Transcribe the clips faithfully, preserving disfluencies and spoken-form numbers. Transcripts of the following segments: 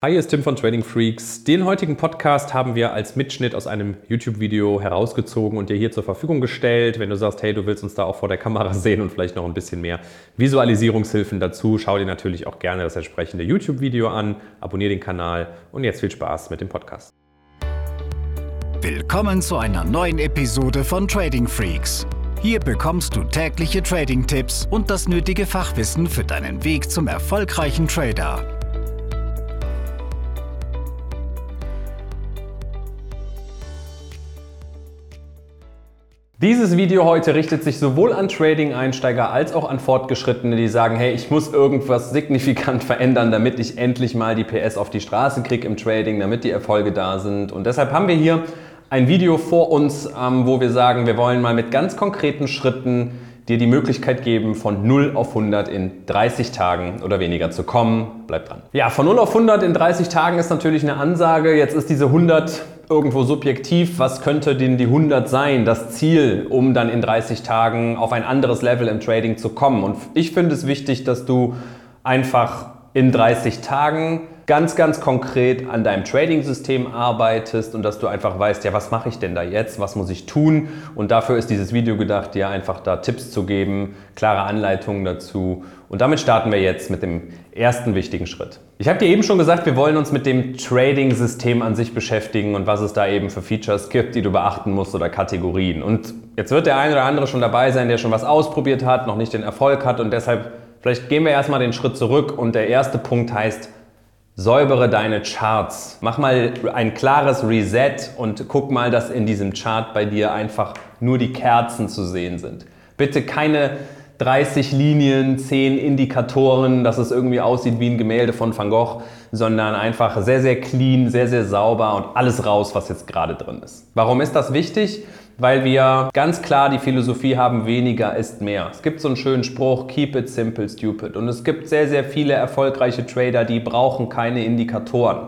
Hi, hier ist Tim von Trading Freaks. Den heutigen Podcast haben wir als Mitschnitt aus einem YouTube-Video herausgezogen und dir hier zur Verfügung gestellt. Wenn du sagst, hey, du willst uns da auch vor der Kamera sehen und vielleicht noch ein bisschen mehr Visualisierungshilfen dazu, schau dir natürlich auch gerne das entsprechende YouTube-Video an, abonniere den Kanal und jetzt viel Spaß mit dem Podcast. Willkommen zu einer neuen Episode von Trading Freaks. Hier bekommst du tägliche Trading-Tipps und das nötige Fachwissen für deinen Weg zum erfolgreichen Trader. Dieses Video heute richtet sich sowohl an Trading-Einsteiger als auch an Fortgeschrittene, die sagen, hey, ich muss irgendwas signifikant verändern, damit ich endlich mal die P S auf die Straße kriege im Trading, damit die Erfolge da sind. Und deshalb haben wir hier ein Video vor uns, wo wir sagen, wir wollen mal mit ganz konkreten Schritten dir die Möglichkeit geben, von null auf hundert in dreißig Tagen oder weniger zu kommen. Bleib dran. Ja, von null auf hundert in dreißig Tagen ist natürlich eine Ansage. Jetzt ist diese hundert irgendwo subjektiv. Was könnte denn die hundert sein, das Ziel, um dann in dreißig Tagen auf ein anderes Level im Trading zu kommen? Und ich finde es wichtig, dass du einfach in dreißig Tagen ganz, ganz konkret an deinem Trading-System arbeitest und dass du einfach weißt, ja, was mache ich denn da jetzt, was muss ich tun? Und dafür ist dieses Video gedacht, dir einfach da Tipps zu geben, klare Anleitungen dazu. Und damit starten wir jetzt mit dem ersten wichtigen Schritt. Ich habe dir eben schon gesagt, wir wollen uns mit dem Trading-System an sich beschäftigen und was es da eben für Features gibt, die du beachten musst oder Kategorien. Und jetzt wird der ein oder andere schon dabei sein, der schon was ausprobiert hat, noch nicht den Erfolg hat und deshalb, vielleicht gehen wir erstmal den Schritt zurück und der erste Punkt heißt, säubere deine Charts. Mach mal ein klares Reset und guck mal, dass in diesem Chart bei dir einfach nur die Kerzen zu sehen sind. Bitte keine dreißig Linien, zehn Indikatoren, dass es irgendwie aussieht wie ein Gemälde von Van Gogh, sondern einfach sehr, sehr clean, sehr, sehr sauber und alles raus, was jetzt gerade drin ist. Warum ist das wichtig? Weil wir ganz klar die Philosophie haben, weniger ist mehr. Es gibt so einen schönen Spruch, keep it simple, stupid. Und es gibt sehr, sehr viele erfolgreiche Trader, die brauchen keine Indikatoren.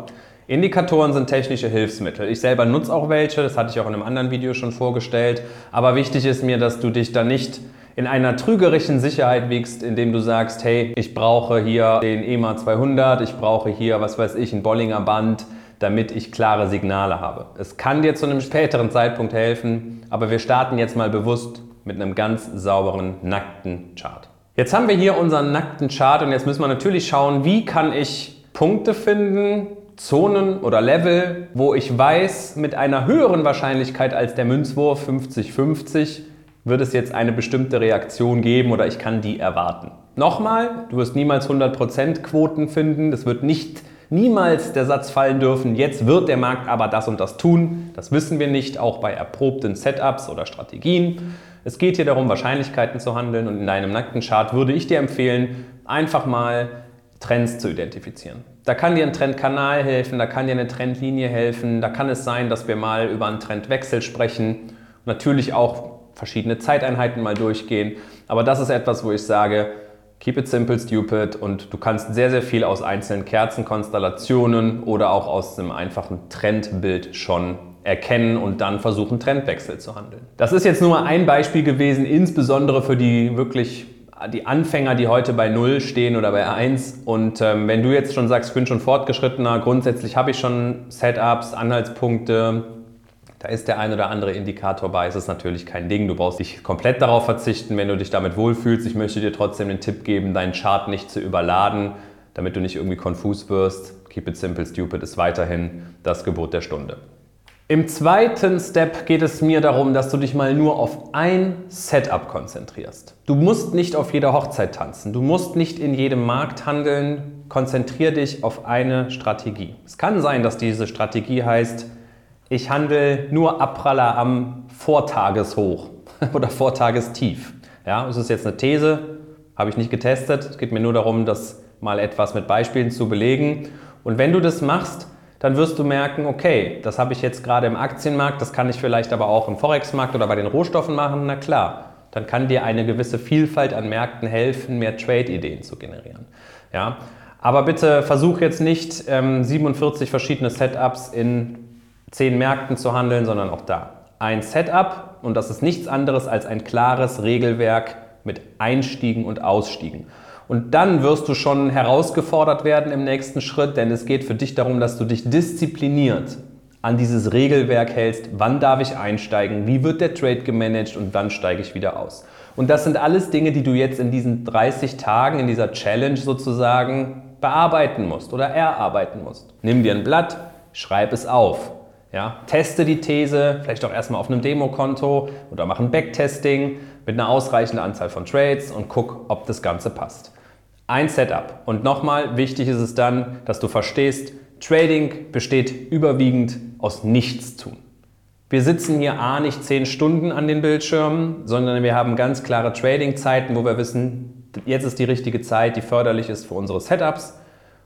Indikatoren sind technische Hilfsmittel. Ich selber nutze auch welche, das hatte ich auch in einem anderen Video schon vorgestellt. Aber wichtig ist mir, dass du dich da nicht in einer trügerischen Sicherheit wiegst, indem du sagst, hey, ich brauche hier den E M A zweihundert, ich brauche hier, was weiß ich, ein Bollinger Band, damit ich klare Signale habe. Es kann dir zu einem späteren Zeitpunkt helfen, aber wir starten jetzt mal bewusst mit einem ganz sauberen, nackten Chart. Jetzt haben wir hier unseren nackten Chart und jetzt müssen wir natürlich schauen, wie kann ich Punkte finden, Zonen oder Level, wo ich weiß, mit einer höheren Wahrscheinlichkeit als der Münzwurf fünfzig fünfzig wird es jetzt eine bestimmte Reaktion geben oder ich kann die erwarten. Nochmal, du wirst niemals hundert Prozent Quoten finden, das wird nicht niemals der Satz fallen dürfen, jetzt wird der Markt aber das und das tun. Das wissen wir nicht, auch bei erprobten Setups oder Strategien. Es geht hier darum, Wahrscheinlichkeiten zu handeln und in deinem nackten Chart würde ich dir empfehlen, einfach mal Trends zu identifizieren. Da kann dir ein Trendkanal helfen, da kann dir eine Trendlinie helfen, da kann es sein, dass wir mal über einen Trendwechsel sprechen. Natürlich auch verschiedene Zeiteinheiten mal durchgehen, aber das ist etwas, wo ich sage, keep it simple, stupid und du kannst sehr, sehr viel aus einzelnen Kerzenkonstellationen oder auch aus einem einfachen Trendbild schon erkennen und dann versuchen, Trendwechsel zu handeln. Das ist jetzt nur mal ein Beispiel gewesen, insbesondere für die wirklich die Anfänger, die heute bei null stehen oder bei eins. Und ähm, wenn du jetzt schon sagst, ich bin schon fortgeschrittener, grundsätzlich habe ich schon Setups, Anhaltspunkte, da ist der ein oder andere Indikator bei, es ist natürlich kein Ding. Du brauchst dich komplett darauf verzichten, wenn du dich damit wohlfühlst. Ich möchte dir trotzdem den Tipp geben, deinen Chart nicht zu überladen, damit du nicht irgendwie konfus wirst. Keep it simple, stupid ist weiterhin das Gebot der Stunde. Im zweiten Step geht es mir darum, dass du dich mal nur auf ein Setup konzentrierst. Du musst nicht auf jeder Hochzeit tanzen, du musst nicht in jedem Markt handeln. Konzentrier dich auf eine Strategie. Es kann sein, dass diese Strategie heißt, ich handle nur Abpraller am Vortageshoch oder Vortagestief. Ja, das ist jetzt eine These, habe ich nicht getestet. Es geht mir nur darum, das mal etwas mit Beispielen zu belegen. Und wenn du das machst, dann wirst du merken, okay, das habe ich jetzt gerade im Aktienmarkt, das kann ich vielleicht aber auch im Forex-Markt oder bei den Rohstoffen machen. Na klar, dann kann dir eine gewisse Vielfalt an Märkten helfen, mehr Trade-Ideen zu generieren. Ja, aber bitte versuch jetzt nicht ähm, siebenundvierzig verschiedene Setups in zehn Märkten zu handeln, sondern auch da. Ein Setup und das ist nichts anderes als ein klares Regelwerk mit Einstiegen und Ausstiegen. Und dann wirst du schon herausgefordert werden im nächsten Schritt, denn es geht für dich darum, dass du dich diszipliniert an dieses Regelwerk hältst, wann darf ich einsteigen, wie wird der Trade gemanagt und wann steige ich wieder aus. Und das sind alles Dinge, die du jetzt in diesen dreißig Tagen, in dieser Challenge sozusagen bearbeiten musst oder erarbeiten musst. Nimm dir ein Blatt, schreib es auf. Ja, teste die These, vielleicht auch erstmal auf einem Demokonto oder mach ein Backtesting mit einer ausreichenden Anzahl von Trades und guck, ob das Ganze passt. Ein Setup. Und nochmal, wichtig ist es dann, dass du verstehst, Trading besteht überwiegend aus Nichtstun. Wir sitzen hier a nicht zehn Stunden an den Bildschirmen, sondern wir haben ganz klare Trading-Zeiten, wo wir wissen, jetzt ist die richtige Zeit, die förderlich ist für unsere Setups.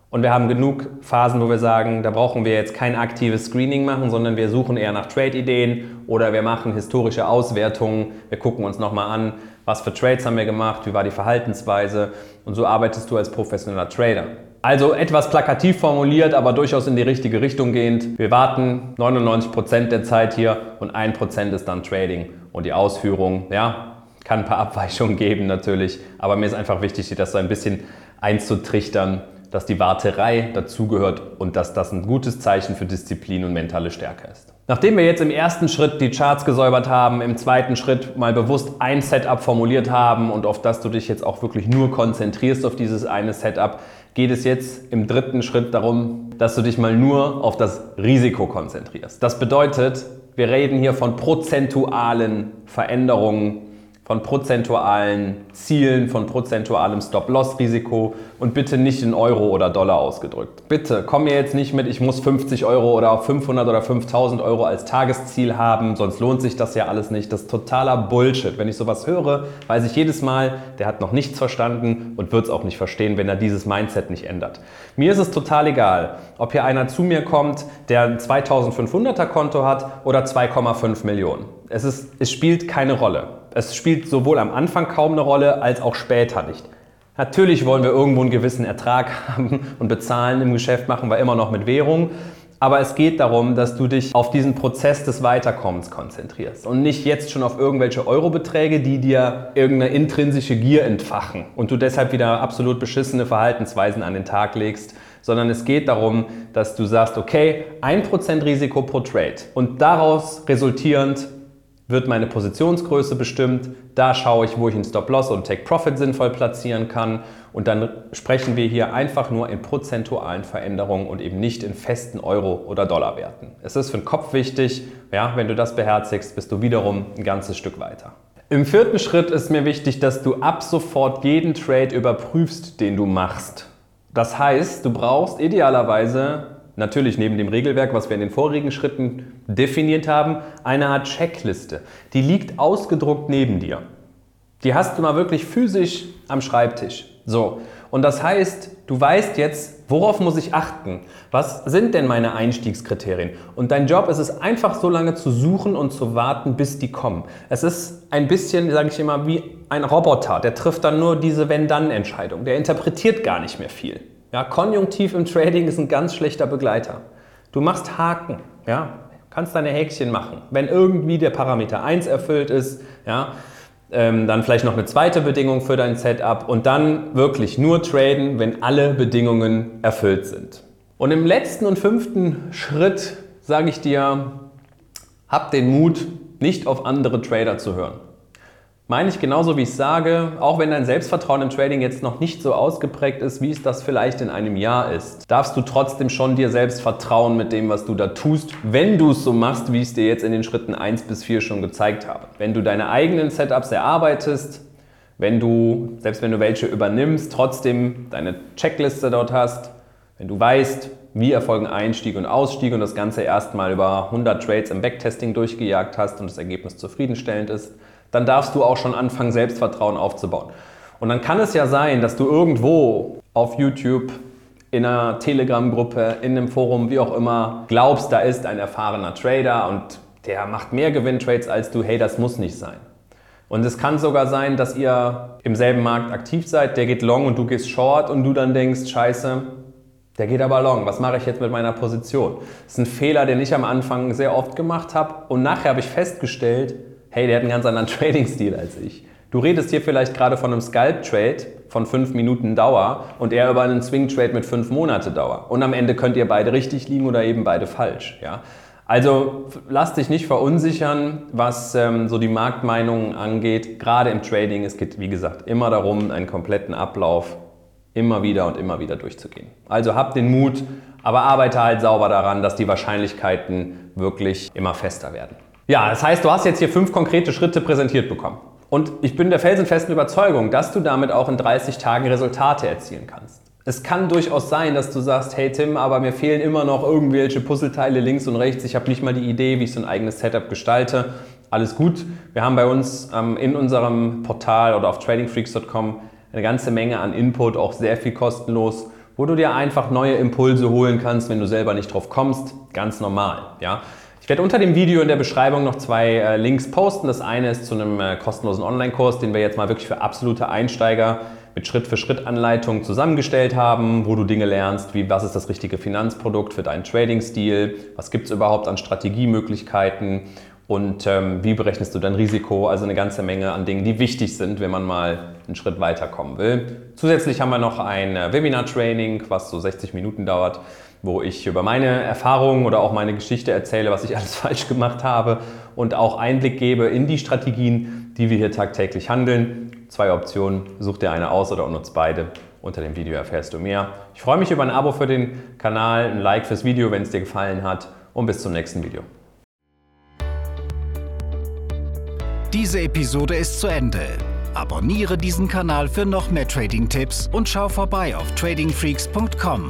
Und wir haben genug Phasen, wo wir sagen, da brauchen wir jetzt kein aktives Screening machen, sondern wir suchen eher nach Trade-Ideen oder wir machen historische Auswertungen. Wir gucken uns nochmal an, was für Trades haben wir gemacht, wie war die Verhaltensweise, und so arbeitest du als professioneller Trader. Also etwas plakativ formuliert, aber durchaus in die richtige Richtung gehend. Wir warten neunundneunzig Prozent der Zeit hier und ein Prozent ist dann Trading und die Ausführung. Ja, kann ein paar Abweichungen geben natürlich, aber mir ist einfach wichtig, dir das so ein bisschen einzutrichtern, dass die Warterei dazugehört und dass das ein gutes Zeichen für Disziplin und mentale Stärke ist. Nachdem wir jetzt im ersten Schritt die Charts gesäubert haben, im zweiten Schritt mal bewusst ein Setup formuliert haben und auf das du dich jetzt auch wirklich nur konzentrierst auf dieses eine Setup, geht es jetzt im dritten Schritt darum, dass du dich mal nur auf das Risiko konzentrierst. Das bedeutet, wir reden hier von prozentualen Veränderungen, von prozentualen Zielen, von prozentualem Stop-Loss-Risiko und bitte nicht in Euro oder Dollar ausgedrückt. Bitte komm mir jetzt nicht mit, ich muss fünfzig Euro oder fünfhundert oder fünftausend Euro als Tagesziel haben, sonst lohnt sich das ja alles nicht. Das ist totaler Bullshit. Wenn ich sowas höre, weiß ich jedes Mal, der hat noch nichts verstanden und wird es auch nicht verstehen, wenn er dieses Mindset nicht ändert. Mir ist es total egal, ob hier einer zu mir kommt, der ein zweitausendfünfhunderter Konto hat oder zwei Komma fünf Millionen. Es ist, es spielt keine Rolle. Es spielt sowohl am Anfang kaum eine Rolle, als auch später nicht. Natürlich wollen wir irgendwo einen gewissen Ertrag haben und bezahlen im Geschäft, machen wir immer noch mit Währung. Aber es geht darum, dass du dich auf diesen Prozess des Weiterkommens konzentrierst und nicht jetzt schon auf irgendwelche Eurobeträge, die dir irgendeine intrinsische Gier entfachen und du deshalb wieder absolut beschissene Verhaltensweisen an den Tag legst, sondern es geht darum, dass du sagst, okay, ein Prozent Risiko pro Trade und daraus resultierend wird meine Positionsgröße bestimmt, da schaue ich, wo ich einen Stop-Loss und Take-Profit sinnvoll platzieren kann und dann sprechen wir hier einfach nur in prozentualen Veränderungen und eben nicht in festen Euro- oder Dollarwerten. Es ist für den Kopf wichtig, ja, wenn du das beherzigst, bist du wiederum ein ganzes Stück weiter. Im vierten Schritt ist mir wichtig, dass du ab sofort jeden Trade überprüfst, den du machst. Das heißt, du brauchst idealerweise natürlich neben dem Regelwerk, was wir in den vorigen Schritten definiert haben, eine Art Checkliste. Die liegt ausgedruckt neben dir. Die hast du mal wirklich physisch am Schreibtisch. So. Und das heißt, du weißt jetzt, worauf muss ich achten? Was sind denn meine Einstiegskriterien? Und dein Job ist es einfach so lange zu suchen und zu warten, bis die kommen. Es ist ein bisschen, sage ich immer, wie ein Roboter. Der trifft dann nur diese Wenn-Dann-Entscheidung. Der interpretiert gar nicht mehr viel. Ja, Konjunktiv im Trading ist ein ganz schlechter Begleiter. Du machst Haken, ja, kannst deine Häkchen machen. Wenn irgendwie der Parameter eins erfüllt ist, ja, ähm, dann vielleicht noch eine zweite Bedingung für dein Setup und dann wirklich nur traden, wenn alle Bedingungen erfüllt sind. Und im letzten und fünften Schritt sage ich dir, hab den Mut, nicht auf andere Trader zu hören. Meine ich genauso, wie ich es sage, auch wenn dein Selbstvertrauen im Trading jetzt noch nicht so ausgeprägt ist, wie es das vielleicht in einem Jahr ist, darfst du trotzdem schon dir selbst vertrauen mit dem, was du da tust, wenn du es so machst, wie ich es dir jetzt in den Schritten eins bis vier schon gezeigt habe. Wenn du deine eigenen Setups erarbeitest, wenn du, selbst wenn du welche übernimmst, trotzdem deine Checkliste dort hast, wenn du weißt, wie erfolgen Einstieg und Ausstieg und das Ganze erstmal über hundert Trades im Backtesting durchgejagt hast und das Ergebnis zufriedenstellend ist, dann darfst du auch schon anfangen, Selbstvertrauen aufzubauen. Und dann kann es ja sein, dass du irgendwo auf YouTube, in einer Telegram-Gruppe, in einem Forum, wie auch immer, glaubst, da ist ein erfahrener Trader und der macht mehr Gewinntrades als du. Hey, das muss nicht sein. Und es kann sogar sein, dass ihr im selben Markt aktiv seid, der geht long und du gehst short und du dann denkst, scheiße, der geht aber long, was mache ich jetzt mit meiner Position? Das ist ein Fehler, den ich am Anfang sehr oft gemacht habe und nachher habe ich festgestellt, hey, der hat einen ganz anderen Trading-Stil als ich. Du redest hier vielleicht gerade von einem Scalp-Trade von fünf Minuten Dauer und eher über einen Swing-Trade mit fünf Monate Dauer. Und am Ende könnt ihr beide richtig liegen oder eben beide falsch. Ja? Also lass dich nicht verunsichern, was ähm, so die Marktmeinungen angeht, gerade im Trading. Es geht, wie gesagt, immer darum, einen kompletten Ablauf immer wieder und immer wieder durchzugehen. Also hab den Mut, aber arbeite halt sauber daran, dass die Wahrscheinlichkeiten wirklich immer fester werden. Ja, das heißt, du hast jetzt hier fünf konkrete Schritte präsentiert bekommen. Und ich bin der felsenfesten Überzeugung, dass du damit auch in dreißig Tagen Resultate erzielen kannst. Es kann durchaus sein, dass du sagst, hey Tim, aber mir fehlen immer noch irgendwelche Puzzleteile links und rechts. Ich habe nicht mal die Idee, wie ich so ein eigenes Setup gestalte. Alles gut. Wir haben bei uns ähm, in unserem Portal oder auf trading freaks punkt com eine ganze Menge an Input, auch sehr viel kostenlos, wo du dir einfach neue Impulse holen kannst, wenn du selber nicht drauf kommst. Ganz normal, ja. Ich werde unter dem Video in der Beschreibung noch zwei äh, Links posten. Das eine ist zu einem äh, kostenlosen Online-Kurs, den wir jetzt mal wirklich für absolute Einsteiger mit Schritt-für-Schritt-Anleitung zusammengestellt haben, wo du Dinge lernst, wie was ist das richtige Finanzprodukt für deinen Trading-Stil, was gibt es überhaupt an Strategiemöglichkeiten und ähm, wie berechnest du dein Risiko. Also eine ganze Menge an Dingen, die wichtig sind, wenn man mal einen Schritt weiterkommen will. Zusätzlich haben wir noch ein äh, Webinar-Training, was so sechzig Minuten dauert, wo ich über meine Erfahrungen oder auch meine Geschichte erzähle, was ich alles falsch gemacht habe und auch Einblick gebe in die Strategien, die wir hier tagtäglich handeln. Zwei Optionen, such dir eine aus oder nutz beide. Unter dem Video erfährst du mehr. Ich freue mich über ein Abo für den Kanal, ein Like fürs Video, wenn es dir gefallen hat, und bis zum nächsten Video. Diese Episode ist zu Ende. Abonniere diesen Kanal für noch mehr Trading-Tipps und schau vorbei auf trading freaks punkt com.